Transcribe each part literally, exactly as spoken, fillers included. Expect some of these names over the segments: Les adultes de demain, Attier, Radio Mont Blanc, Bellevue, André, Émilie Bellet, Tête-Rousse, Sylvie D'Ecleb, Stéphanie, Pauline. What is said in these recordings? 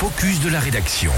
focus de la rédaction.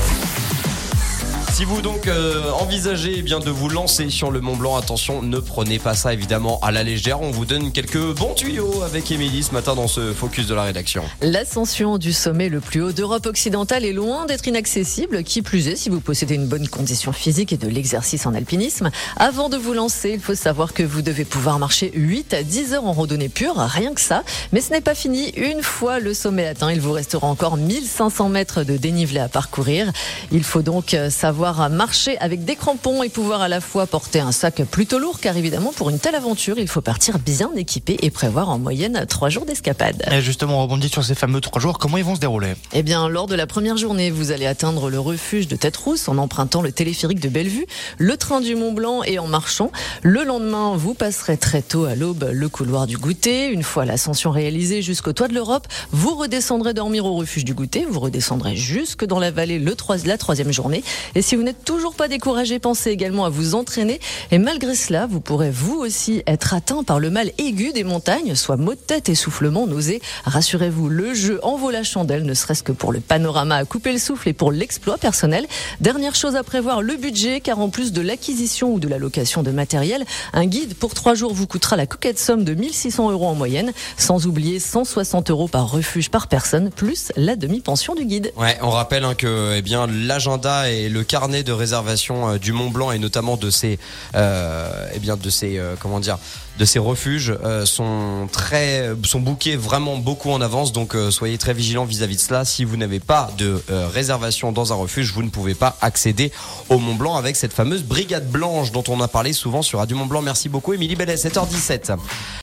Si vous donc euh, envisagez eh bien, de vous lancer sur le Mont Blanc, attention, ne prenez pas ça évidemment à la légère. On vous donne quelques bons tuyaux avec Émilie ce matin dans ce focus de la rédaction. L'ascension du sommet le plus haut d'Europe occidentale est loin d'être inaccessible. Qui plus est, si vous possédez une bonne condition physique et de l'exercice en alpinisme, avant de vous lancer, il faut savoir que vous devez pouvoir marcher huit à dix heures en randonnée pure, rien que ça. Mais ce n'est pas fini. Une fois le sommet atteint, il vous restera encore mille cinq cents mètres de dénivelé à parcourir. Il faut donc savoir marcher avec des crampons et pouvoir à la fois porter un sac plutôt lourd, car évidemment pour une telle aventure il faut partir bien équipé et prévoir en moyenne trois jours d'escapade. Et justement, on rebondit sur ces fameux trois jours, comment ils vont se dérouler ? Eh bien, lors de la première journée, vous allez atteindre le refuge de Tête-Rousse en empruntant le téléphérique de Bellevue, le train du Mont Blanc et en marchant. Le lendemain, vous passerez très tôt à l'aube le couloir du goûter. Une fois l'ascension réalisée jusqu'au toit de l'Europe, vous redescendrez dormir au refuge du goûter, vous redescendrez jusque dans la vallée le trois, la troisième journée. Et si Si vous n'êtes toujours pas découragé, pensez également à vous entraîner. Et malgré cela, vous pourrez vous aussi être atteint par le mal aigu des montagnes, soit maux de tête, essoufflement, nausée. Rassurez-vous, le jeu en vaut la chandelle, ne serait-ce que pour le panorama à couper le souffle et pour l'exploit personnel. Dernière chose à prévoir, le budget, car en plus de l'acquisition ou de la location de matériel, un guide pour trois jours vous coûtera la coquette somme de mille six cents euros en moyenne, sans oublier cent soixante euros par refuge par personne, plus la demi-pension du guide. Ouais, on rappelle hein, que eh bien, l'agenda et le car de réservation du Mont Blanc et notamment de ces euh, eh bien de ces euh, comment dire de ces refuges euh, sont très sont bookés vraiment beaucoup en avance, donc euh, soyez très vigilants vis-à-vis de cela. Si vous n'avez pas de euh, réservation dans un refuge, vous ne pouvez pas accéder au Mont Blanc avec cette fameuse brigade blanche dont on a parlé souvent sur Radio Mont Blanc. Merci beaucoup Émilie Bellet, sept heures dix-sept.